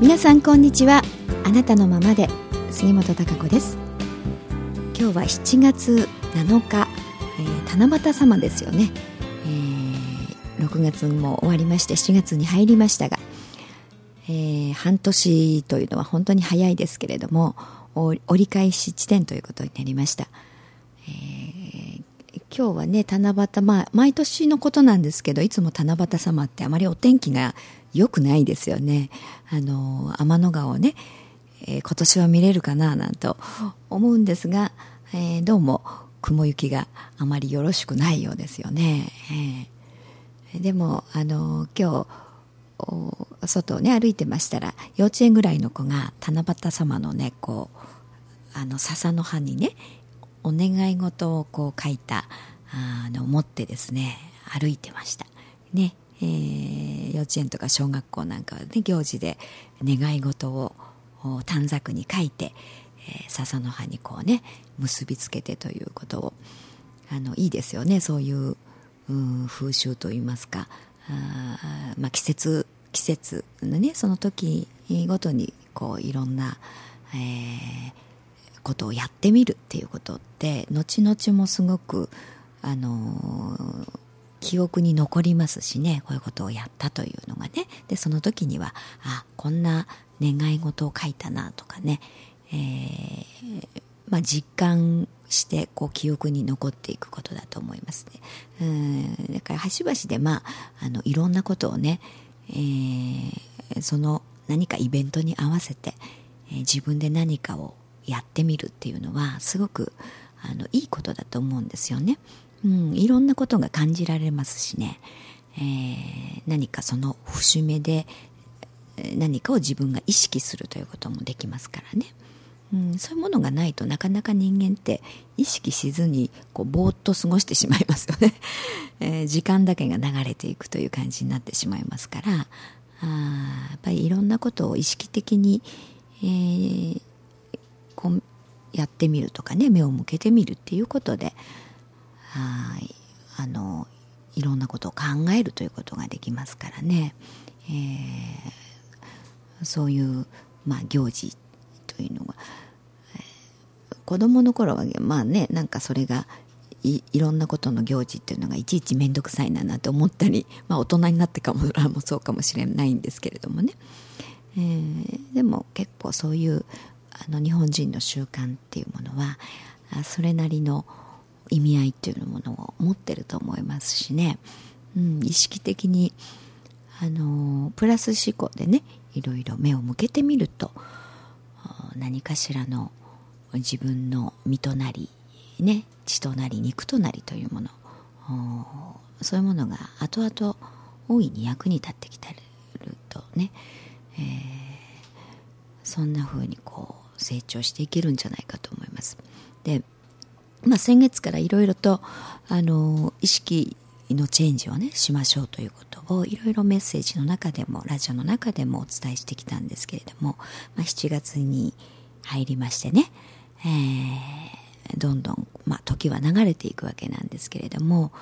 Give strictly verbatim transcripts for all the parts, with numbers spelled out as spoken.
皆さんこんにちは。あなたのままで杉本孝子です。今日はしちがつなのか、えー、七夕様ですよね、えー、ろくがつも終わりましてしちがつに入りましたが、えー、半年というのは本当に早いですけれども折り返し地点ということになりました、えー、今日はね七夕、まあ、毎年のことなんですけどいつも七夕様ってあまりお天気が良くないですよね。あの天の川をね、えー、今年は見れるかななんと思うんですが、えー、どうも雲行きがあまりよろしくないようですよね、えー、でもあの今日外をね歩いてましたら幼稚園ぐらいの子が七夕様のねこうあの笹の葉にねお願い事をこう書いたあの持ってですね歩いてましたね。えー、幼稚園とか小学校なんかは、ね、行事で願い事を短冊に書いて、えー、笹の葉にこうね結びつけてということをあのいいですよね。そういう、うん、風習といいますかあ、まあ、季節季節のねその時ごとにこういろんな、えー、ことをやってみるっていうことって後々もすごくあのー記憶に残りますしね。こういうことをやったというのがねでその時にはあこんな願い事を書いたなとかね、えーまあ、実感してこう記憶に残っていくことだと思いますね。うんだから端々で、まあ、あのいろんなことをね、えー、その何かイベントに合わせて、えー、自分で何かをやってみるっていうのはすごくあのいいことだと思うんですよね。うん、いろんなことが感じられますしね、えー、何かその節目で何かを自分が意識するということもできますからね、うん、そういうものがないとなかなか人間って意識しずにこうぼーっと過ごしてしまいますよね、えー、時間だけが流れていくという感じになってしまいますから、あやっぱりいろんなことを意識的に、えー、こうやってみるとかね目を向けてみるっていうことではい、あのいろんなことを考えるということができますからね、えー、そういう、まあ、行事というのが、えー、子どもの頃はまあねなんかそれが い, いろんなことの行事っていうのがいちいち面倒くさいななんて思ったり、まあ、大人になってからもそうかもしれないんですけれどもね、えー、でも結構そういうあの日本人の習慣っていうものはそれなりの意味合いっていうものを持ってると思いますしね、うん、意識的にあのプラス思考でねいろいろ目を向けてみると何かしらの自分の身となり、ね、血となり肉となりというものそういうものが後々大いに役に立ってきたるとね、えー、そんな風にこう成長していけるんじゃないかと思います。でまあ、先月からいろいろとあの意識のチェンジをねしましょうということをいろいろメッセージの中でもラジオの中でもお伝えしてきたんですけれども、まあ、しちがつに入りましてね、えー、どんどん、まあ、時は流れていくわけなんですけれども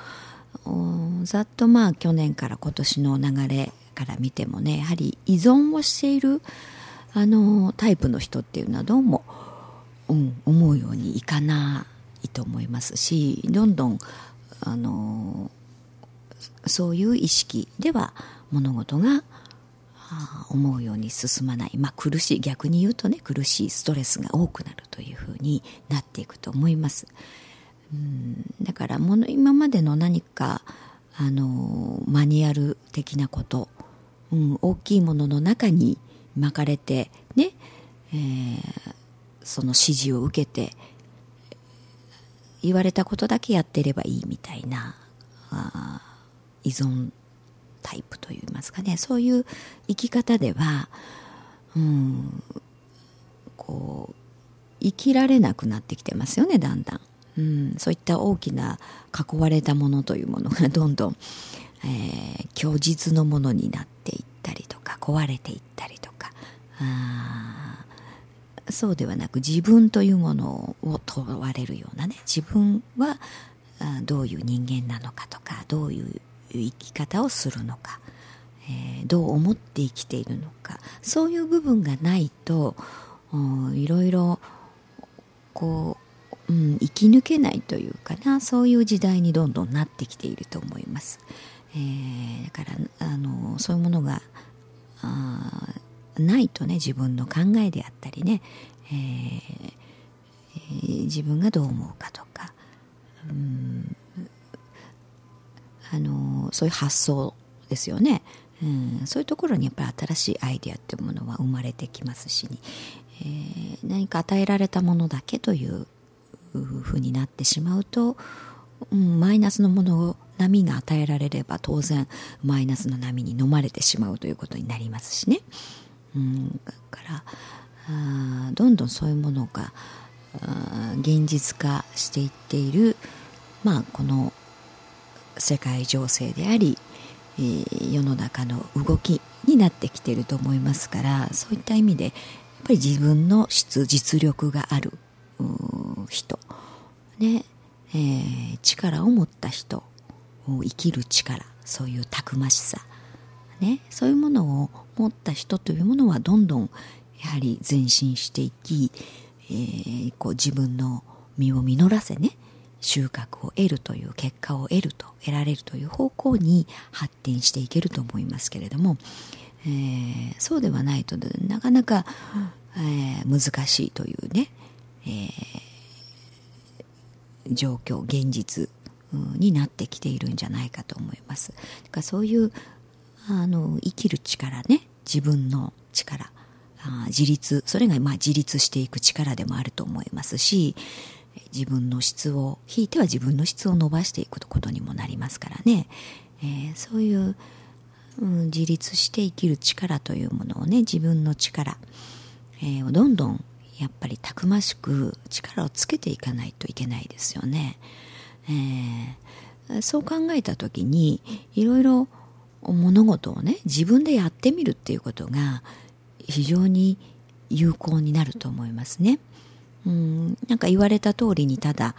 ざっとまあ去年から今年の流れから見てもねやはり依存をしているあのタイプの人っていうのはどうも、うん、思うようにいかないいいと思いますしどんどんあのそういう意識では物事が思うように進まない、まあ、苦しい逆に言うとね苦しいストレスが多くなるというふうになっていくと思います。うんだからもの今までの何かあのマニュアル的なこと、うん、大きいものの中に巻かれてね、えー、その指示を受けて言われたことだけやってればいいみたいなあ依存タイプといいますかねそういう生き方では、うん、こう生きられなくなってきてますよねだんだん、うん、そういった大きな囲われたものというものがどんどん、えー、虚実のものになっていったりとか壊れていったりとかあそうではなく自分というものを問われるようなね自分はどういう人間なのかとかどういう生き方をするのか、えー、どう思って生きているのか、そういう部分がないといろいろこう、うん、生き抜けないというかな、そういう時代にどんどんなってきていると思います。えー、だからあのそういうものがあないとね、自分の考えであったりね、えーえー、自分がどう思うかとか、うん、あのそういう発想ですよね、うん、そういうところにやっぱり新しいアイデアっていうものは生まれてきますし、ねえー、何か与えられたものだけというふうになってしまうと、うん、マイナスのものを波が与えられれば当然マイナスの波に飲まれてしまうということになりますしね、うん、だからあどんどんそういうものが現実化していっている、まあ、この世界情勢であり、えー、世の中の動きになってきていると思いますから、そういった意味でやっぱり自分の質実力がある人、ねえー、力を持った人、生きる力、そういうたくましさ、ね、そういうものを持った人というものはどんどんやはり前進していき、えー、こう自分の実を実らせね、収穫を得るという結果を得ると得られるという方向に発展していけると思いますけれども、えー、そうではないとなかなか、えー、難しいというね、えー、状況現実になってきているんじゃないかと思います。だからそういうあの生きる力ね、自分の力、あ自立、それがまあ自立していく力でもあると思いますし、自分の質をひいては自分の質を伸ばしていくことにもなりますからね、えー、そういう、うん、自立して生きる力というものをね、自分の力、えー、をどんどんやっぱりたくましく力をつけていかないといけないですよね。えー、そう考えた時にいろいろ物事をね、自分でやってみるっていうことが非常に有効になると思いますね。うん、なんか言われた通りにただ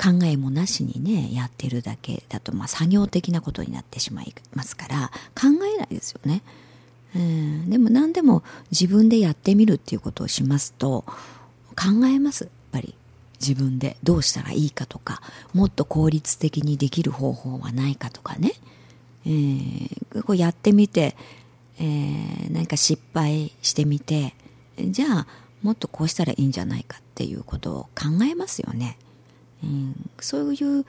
考えもなしにねやってるだけだと、まあ、作業的なことになってしまいますから考えないですよね。うん、でも何でも自分でやってみるっていうことをしますと考えます。やっぱり自分でどうしたらいいかとか、もっと効率的にできる方法はないかとかね、えー、こうやってみて、えー、なんか失敗してみて、じゃあもっとこうしたらいいんじゃないかっていうことを考えますよね。うん、そういう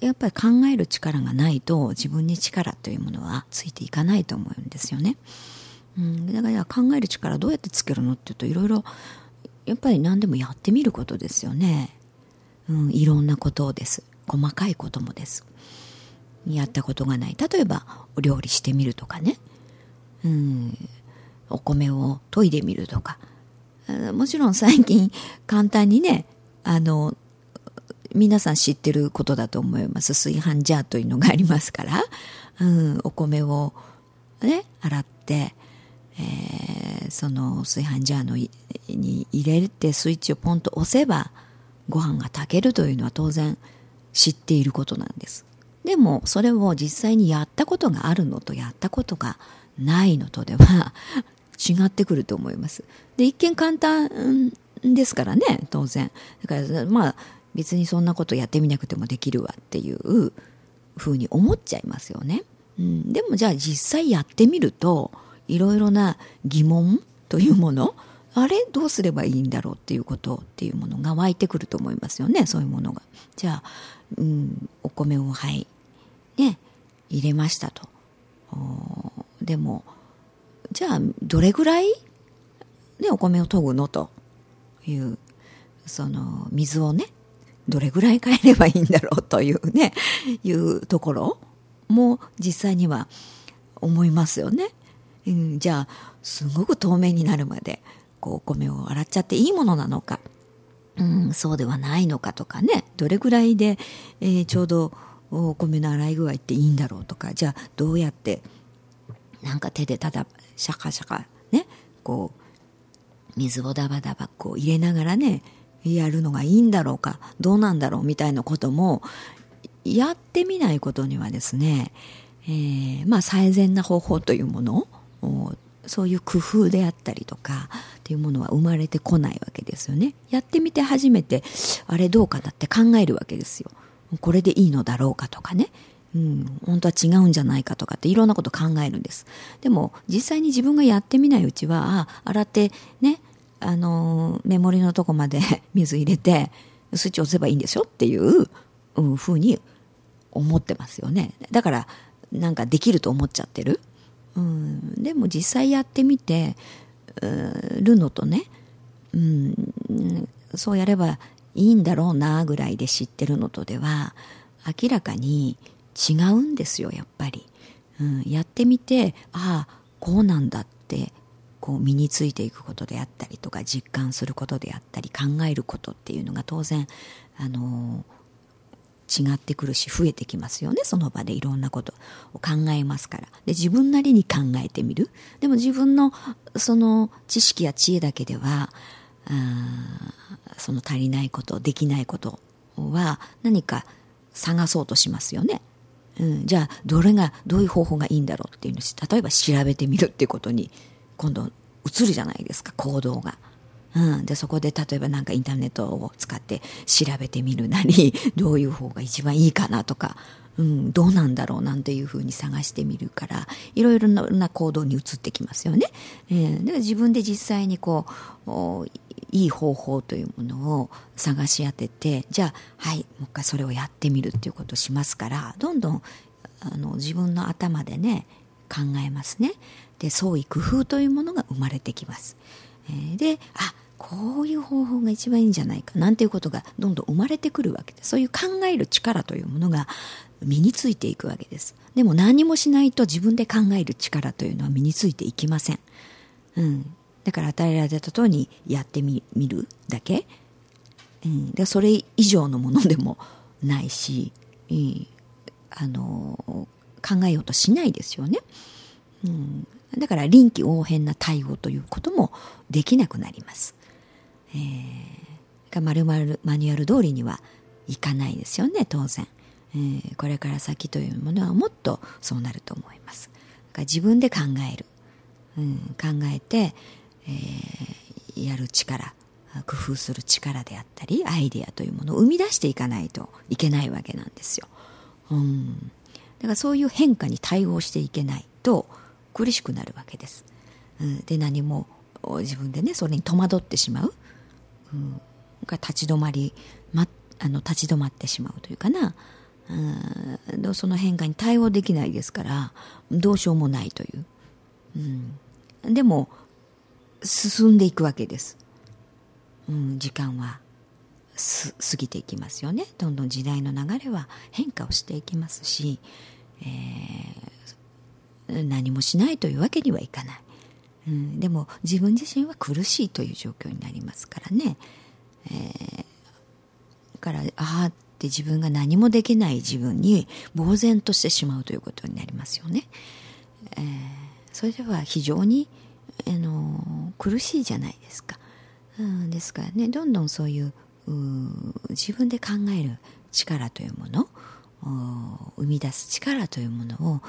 やっぱり考える力がないと自分に力というものはついていかないと思うんですよね。うん、だから考える力どうやってつけるのっていうと、いろいろやっぱり何でもやってみることですよね。うん、いろんなことです。細かいこともです。やったことがない、例えばお料理してみるとかね、うん、お米を研いでみるとか、もちろん最近簡単にね、あの皆さん知ってることだと思います。炊飯ジャーというのがありますから、うん、お米をね洗って、えー、その炊飯ジャーのに入れてスイッチをポンと押せばご飯が炊けるというのは当然知っていることなんです。でもそれを実際にやったことがあるのとやったことがないのとでは違ってくると思います。で、一見簡単ですからね、当然だからまあ別にそんなことやってみなくてもできるわっていうふうに思っちゃいますよね。うん、でもじゃあ実際やってみるといろいろな疑問というもの、あれどうすればいいんだろうっていうことっていうものが湧いてくると思いますよね。そういうものがじゃあ、うん、お米をはいね入れましたと。でもじゃあどれぐらいでお米を研ぐのという、その水をねどれぐらい変えればいいんだろうというねいうところも実際には思いますよね。うん、じゃあすごく透明になるまでこうお米を洗っちゃっていいものなのか、うん、そうではないのかとかね、どれぐらいで、えー、ちょうどお米の洗い具合っていいんだろうとか、じゃあどうやってなんか手でただシャカシャカねこう水をダバダバこう入れながらねやるのがいいんだろうか、どうなんだろうみたいなこともやってみないことにはですね、えーまあ、最善な方法というものを、そういう工夫であったりとかっていうものは生まれてこないわけですよね。やってみて初めてあれどうかなって考えるわけですよ。これでいいのだろうかとかね、うん、本当は違うんじゃないかとかっていろんなこと考えるんです。でも実際に自分がやってみないうちは、あ洗ってね、あのー、目盛りのとこまで水入れてスイッチ押せばいいんでしょっていう、うん、ふうに思ってますよね。だからなんかできると思っちゃってる、うん、でも実際やってみてるのとね、うん、そうやればいいんだろうなぐらいで知ってるのとでは明らかに違うんですよ、やっぱり、うん、やってみて、ああこうなんだってこう身についていくことであったりとか、実感することであったり、考えることっていうのが当然あの違ってくるし増えてきますよね。その場でいろんなことを考えますから。で自分なりに考えてみる。でも自分のその知識や知恵だけではあその足りないこと、できないことは何か探そうとしますよね、うん、じゃあどれがどういう方法がいいんだろうっていうのを例えば調べてみるっていうことに今度移るじゃないですか、行動が、うん、でそこで例えばなんかインターネットを使って調べてみるなり、どういう方が一番いいかなとか、うん、どうなんだろうなんていうふうに探してみるから、いろいろな行動に移ってきますよね、えー、で自分で実際にこういい方法というものを探し当てて、じゃあはいもう一回それをやってみるっていうことをしますから、どんどんあの自分の頭でね考えますね。で創意工夫というものが生まれてきます、えー、であこういう方法が一番いいんじゃないかなんていうことがどんどん生まれてくるわけで、そういう考える力というものが身についていくわけです。でも何もしないと自分で考える力というのは身についていきません、うん、だから与えられたことにやってみるだけ、うん、でそれ以上のものでもないし、うん、あの考えようとしないですよね、うん、だから臨機応変な対応ということもできなくなります、えー、まるまるマニュアル通りにはいかないですよね当然、えー、これから先というものはもっとそうなると思います。だから自分で考える、うん、考えて、えー、やる力、工夫する力であったりアイデアというものを生み出していかないといけないわけなんですよ、うん、だからそういう変化に対応していけないと苦しくなるわけです、うん、で何も自分でねそれに戸惑ってしまう、うん、か立ち止まり、ま、あの立ち止まってしまうというかな、うん、その変化に対応できないですからどうしようもないという、うん、でも進んでいくわけです、うん、時間はす過ぎていきますよね。どんどん時代の流れは変化をしていきますし、えー、何もしないというわけにはいかない、うん、でも自分自身は苦しいという状況になりますからね、えー、からああで自分が何もできない自分に呆然としてしまうということになりますよね、えー、それでは非常に、あのー、苦しいじゃないですか、うん、ですからねどんどんそういう、う自分で考える力というもの、生み出す力というもの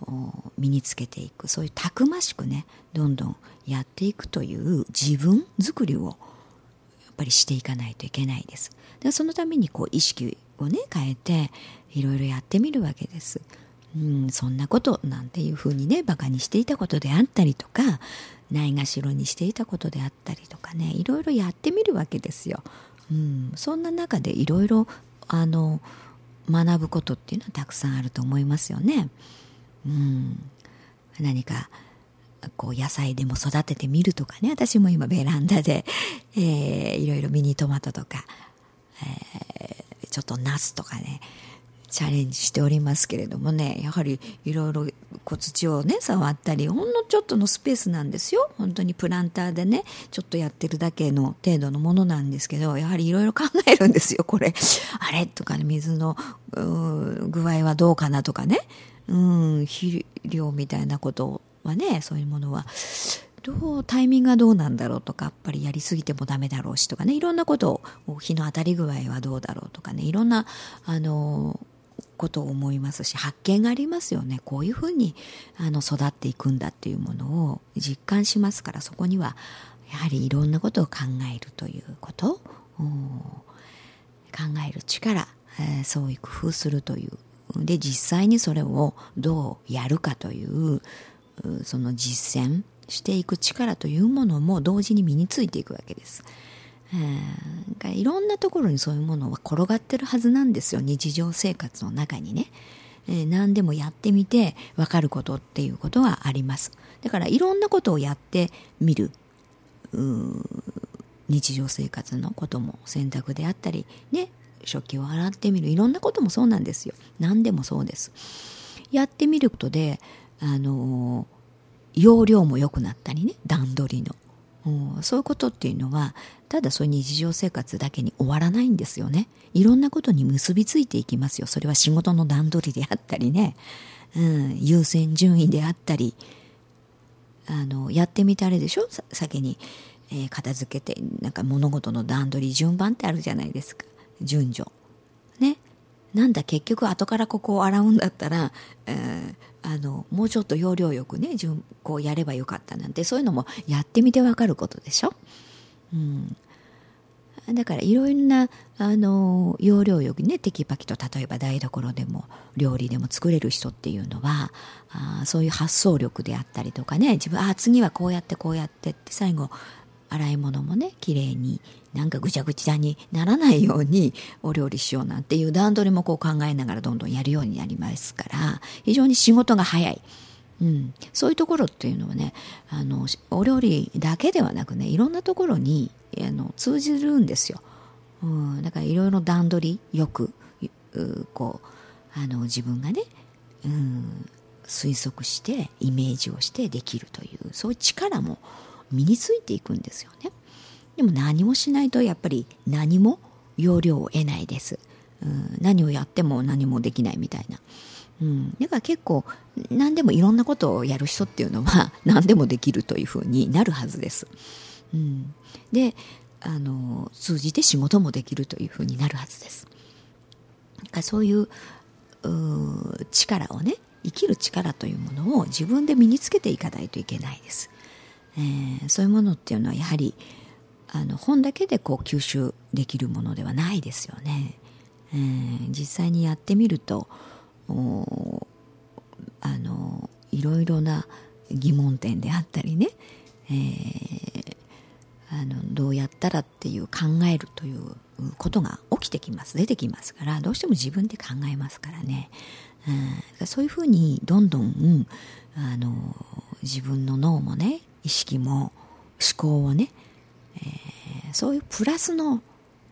を身につけていく、そういうたくましくねどんどんやっていくという自分作りをやっぱりしていかないといけないです。でそのためにこう意識をね変えていろいろやってみるわけです、うん、そんなことなんていうふうにねバカにしていたことであったりとかないがしろにしていたことであったりとかね、いろいろやってみるわけですよ、うん、そんな中でいろいろあの学ぶことっていうのはたくさんあると思いますよね、うん、何かこう野菜でも育ててみるとかね、私も今ベランダで、えー、いろいろミニトマトとか、えー、ちょっとナスとかねチャレンジしておりますけれどもね、やはりいろいろこう土をね触ったり、ほんのちょっとのスペースなんですよ、本当にプランターでねちょっとやってるだけの程度のものなんですけど、やはりいろいろ考えるんですよ。これあれとかね、水の具合はどうかなとかね、うん肥料みたいなことをはね、そういうものはどうタイミングがどうなんだろうとか、やっぱりやりすぎてもダメだろうしとかね、いろんなことを日の当たり具合はどうだろうとかね、いろんなあのことを思いますし、発見がありますよね。こういうふうにあの育っていくんだっていうものを実感しますから、そこにはやはりいろんなことを考えるということ、考える力、えー、そういう工夫するという、で実際にそれをどうやるかというその実践していく力というものも同時に身についていくわけです。えー、いろんなところにそういうものは転がってるはずなんですよ、日常生活の中にね。えー、何でもやってみて分かることっていうことはあります。だからいろんなことをやってみる、日常生活のことも洗濯であったりね、食器を洗ってみる、いろんなこともそうなんですよ。何でもそうです。やってみることであの容量も良くなったりね、段取りの、うん、そういうことっていうのはただそういう日常生活だけに終わらないんですよね。いろんなことに結びついていきますよ。それは仕事の段取りであったりね、うん、優先順位であったり、あのやってみてあれでしょ、さ先に、えー、片付けて、なんか物事の段取り順番ってあるじゃないですか、順序ね。なんだ結局後からここを洗うんだったら、えー、あのもうちょっと要領よくね、順こうやればよかったなんて、そういうのもやってみて分かることでしょ。うん、だからいろいろなあの要領よくね、テキパキと、例えば台所でも料理でも作れる人っていうのはあそういう発想力であったりとかね、自分あ次はこうやってこうやってって最後洗い物もね、綺麗になんかぐちゃぐちゃにならないようにお料理しようなんていう段取りもこう考えながらどんどんやるようになりますから、非常に仕事が早い、うん、そういうところっていうのはね、あのお料理だけではなくね、いろんなところにあの通じるんですよ。うん、だからいろいろ段取りよくうこうあの自分がね、うん、推測してイメージをしてできるという、そういう力も身についていくんですよね。でも何もしないとやっぱり何も要領を得ないです。うん、何をやっても何もできないみたいな。うん、だから結構何でもいろんなことをやる人っていうのは何でもできるというふうになるはずです。うん、であの通じて仕事もできるというふうになるはずです。だからそういう、う力をね、生きる力というものを自分で身につけていかないといけないです。えー、そういうものっていうのはやはりあの本だけでこう吸収できるものではないですよね。えー、実際にやってみるとあのいろいろな疑問点であったりね、えー、あのどうやったらっていう考えるということが起きてきます、出てきますから、どうしても自分で考えますからね。うん、そういうふうにどんどんあの自分の脳もね、意識も思考をね、えー、そういうプラスの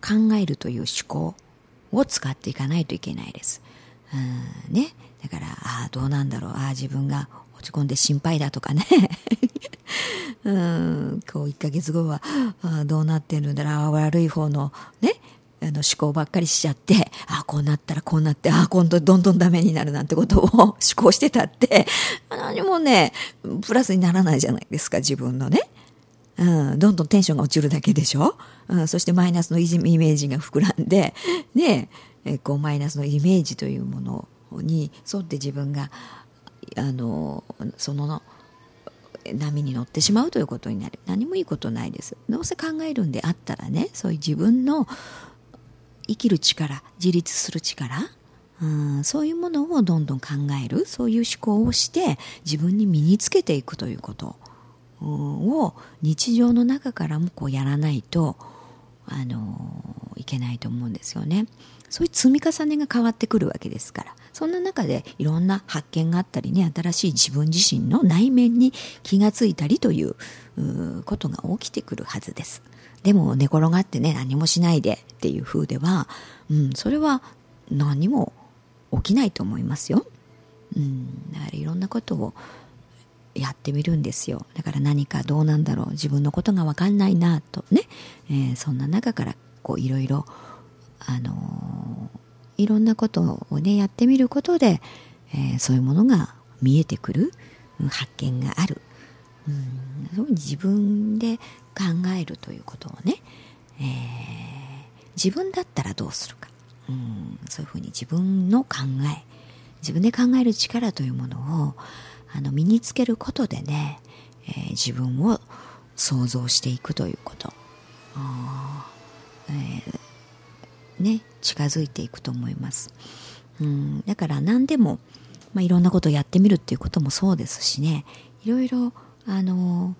考えるという思考を使っていかないといけないです。うんね、だからあどうなんだろう、あ自分が落ち込んで心配だとかねうんこういっかげつごはあどうなってるんだろう、悪い方のねあの思考ばっかりしちゃって、あこうなったらこうなって、あ今度どんどんダメになるなんてことを思考してたって何もねプラスにならないじゃないですか、自分のね。うん、どんどんテンションが落ちるだけでしょ。うん、そしてマイナスのイメージが膨らんでね、えこうマイナスのイメージというものに沿って自分があのその波に乗ってしまうということになる。何もいいことないです。どうせ考えるんであったらね、そういう自分の生きる力、自立する力、うん、そういうものをどんどん考える、そういう思考をして自分に身につけていくということを日常の中からもこうやらないとあのいけないと思うんですよね。そういう積み重ねが変わってくるわけですから、そんな中でいろんな発見があったりね、新しい自分自身の内面に気がついたりという、うことが起きてくるはずです。でも寝転がってね、何もしないでっていう風では、うん、それは何も起きないと思いますよ。うん、だからいろんなことをやってみるんですよ。だから何かどうなんだろう、自分のことが分かんないなとね、えー、そんな中からこういろいろあのー、いろんなことをねやってみることで、えー、そういうものが見えてくる、発見がある、うん、自分で考えるということをね、えー、自分だったらどうするか、うん、そういうふうに自分の考え、自分で考える力というものをあの身につけることでね、えー、自分を想像していくということ、えーね、近づいていくと思います。うん、だから何でも、まあ、いろんなことをやってみるっていうこともそうですしね、いろいろあの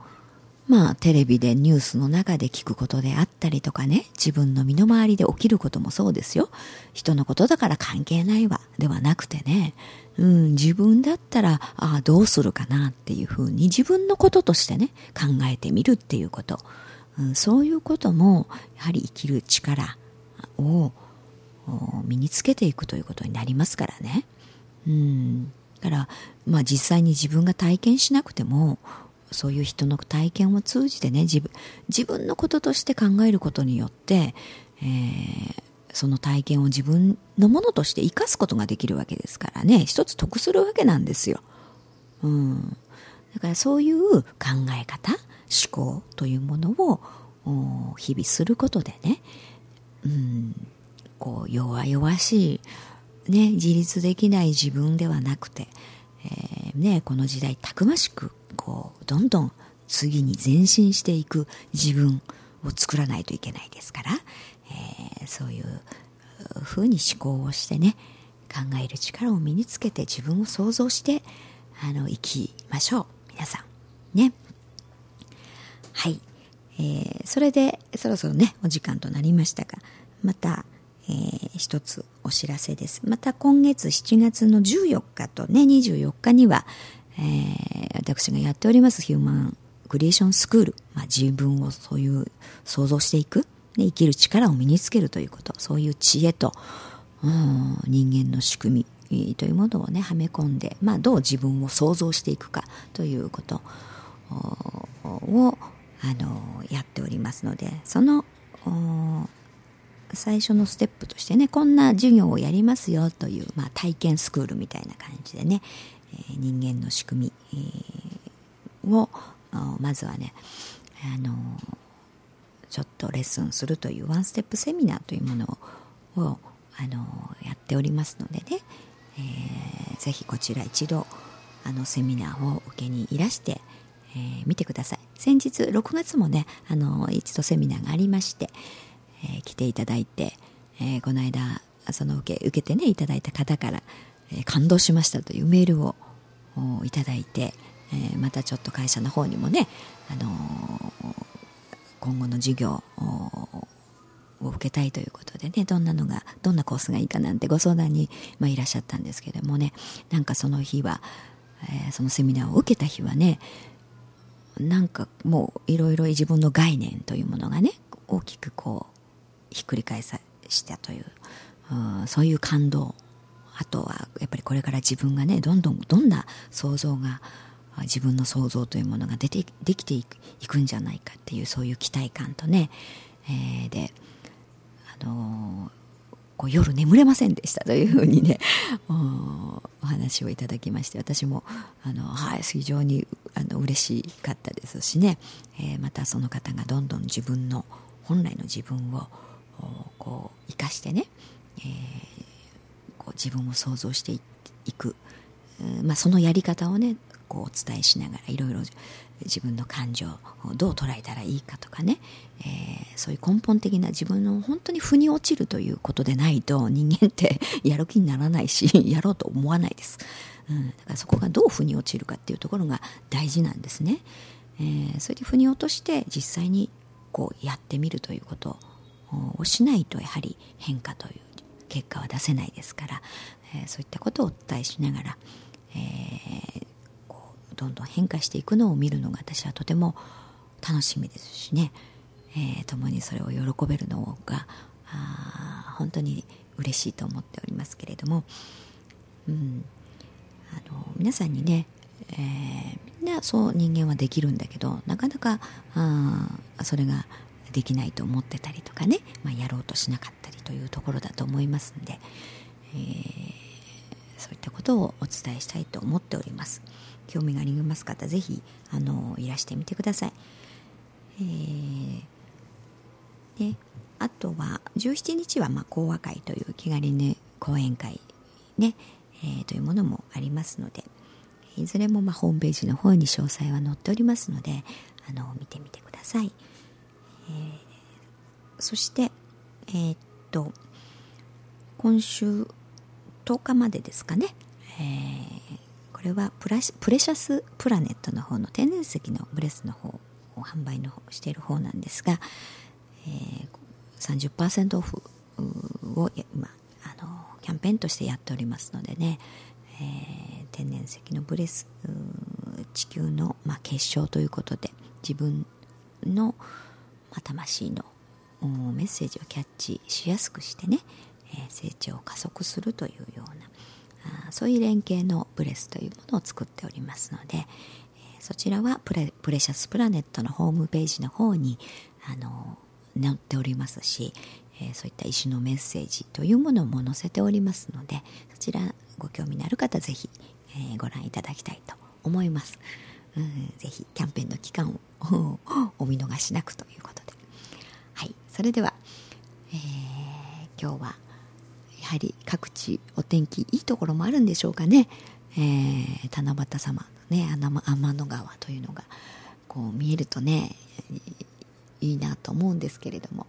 まあテレビでニュースの中で聞くことであったりとかね、自分の身の回りで起きることもそうですよ。人のことだから関係ないわではなくてね、うん、自分だったらああどうするかなっていうふうに自分のこととしてね考えてみるっていうこと、うん、そういうこともやはり生きる力を身につけていくということになりますからね。うん、だから、まあ、実際に自分が体験しなくてもそういう人の体験を通じてね自分、自分のこととして考えることによって、えー、その体験を自分のものとして生かすことができるわけですからね、一つ得するわけなんですよ。うん、だからそういう考え方、思考というものを日々することでね、うん、こう弱々しい、ね、自立できない自分ではなくて、えーね、この時代たくましくこうどんどん次に前進していく自分を作らないといけないですから、えー、そういうふうに思考をしてね考える力を身につけて自分を想像してあの生きましょう皆さんね。はい、えー、それでそろそろねお時間となりましたが、またえー、一つお知らせです。また今月しちがつのじゅうよっかとねにじゅうよっかには、えー、私がやっておりますヒューマンクリエーションスクール、まあ、自分をそういう想像していく、ね、生きる力を身につけるということ、そういう知恵と、うん、人間の仕組みというものをねはめ込んで、まあ、どう自分を想像していくかということをあのやっておりますので、その最初のステップとしてねこんな授業をやりますよという、まあ、体験スクールみたいな感じでね、えー、人間の仕組み、えー、をまずはね、あのー、ちょっとレッスンするというワンステップセミナーというものを、あのー、やっておりますのでね、えー、ぜひこちら一度あのセミナーを受けにいらして、えー、見てください。先日ろくがつもね、あのー、一度セミナーがありましてえー、来ていただいて、えー、この間その受け、受けてねいただいた方から、えー、感動しましたというメールをいただいて、えー、またちょっと会社の方にもね、あのー、今後の授業を受けたいということでね、どんなのがどんなコースがいいかなんてご相談に、まあ、いらっしゃったんですけれどもね、なんかその日は、えー、そのセミナーを受けた日はね、なんかもういろいろ自分の概念というものがね大きくこうひっくり返さしたという、うん、そういう感動、あとはやっぱりこれから自分がねどんどんどんな想像が自分の想像というものが出てできてい く, いくんじゃないかっていう、そういう期待感とね、えー、で、あのー、こう夜眠れませんでしたというふうにねお話をいただきまして、私もあの、はい、非常にあの嬉しかったですしね、えー、またその方がどんどん自分の本来の自分をこう生かしてね、えー、こう自分を想像していく、まあ、そのやり方をねこうお伝えしながらいろいろ自分の感情をどう捉えたらいいかとかね、えー、そういう根本的な自分の本当に腑に落ちるということでないと人間ってやる気にならないしやろうと思わないです、うん、だからそこがどう腑に落ちるかっていうところが大事なんですね、えー、それで腑に落として実際にこうやってみるということをしないとやはり変化という結果は出せないですから、えー、そういったことをお伝えしながら、えー、こうどんどん変化していくのを見るのが私はとても楽しみですしね、えー、共にそれを喜べるのがあ本当に嬉しいと思っておりますけれども、うん、あの皆さんにね、えー、みんなそう人間はできるんだけどなかなかあそれができないと思ってたりとかね、まあ、やろうとしなかったりというところだと思いますので、えー、そういったことをお伝えしたいと思っております。興味があります方ぜひあのいらしてみてください、えー、であとはじゅうしちにちはまあ講和会という気軽に講演会、ねえー、というものもありますので、いずれもまあホームページの方に詳細は載っておりますので、あの見てみてください。えー、そして、えー、っと今週とおかまでですかね、えー、これはプラシ、プレシャスプラネットの方の天然石のブレスの方を販売の方している方なんですが、えー、さんじゅっパーセント オフを今あのキャンペーンとしてやっておりますのでね、えー、天然石のブレス、地球の、まあ、結晶ということで自分の、まあ、魂のメッセージをキャッチしやすくしてね、えー、成長を加速するというような、あそういう連携のブレスというものを作っておりますので、えー、そちらはプレ、プレシャスプラネットのホームページの方にあの載っておりますし、えー、そういった石のメッセージというものも載せておりますので、そちらご興味のある方ぜひ、えー、ご覧いただきたいと思います。うんぜひキャンペーンの期間をお見逃しなくということで、はい、それでは、えー、今日はやはり各地お天気いいところもあるんでしょうかね、えー、七夕様のね天の川というのがこう見えるとねいいなと思うんですけれども、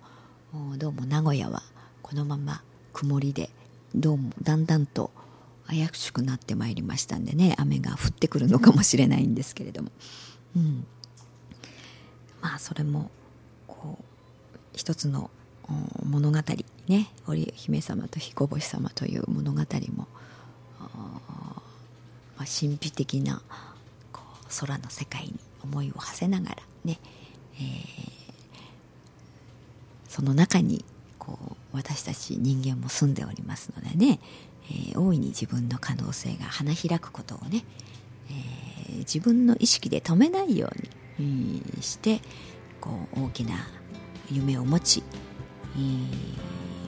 どうも名古屋はこのまま曇りで、どうもだんだんと怪しくなってまいりましたんでね、雨が降ってくるのかもしれないんですけれども、うん、まあそれもこう一つの物語ね、織姫様と彦星様という物語も、まあ、神秘的なこう空の世界に思いを馳せながらね、えーその中にこう私たち人間も住んでおりますのでね、えー、大いに自分の可能性が花開くことをね、えー、自分の意識で止めないように、うん、してこう大きな夢を持ち、えー、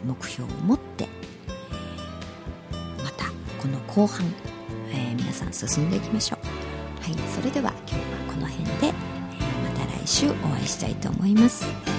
目標を持って、えー、またこの後半、えー、皆さん進んでいきましょう。はい、それでは今日はこの辺で、えー、また来週お会いしたいと思います。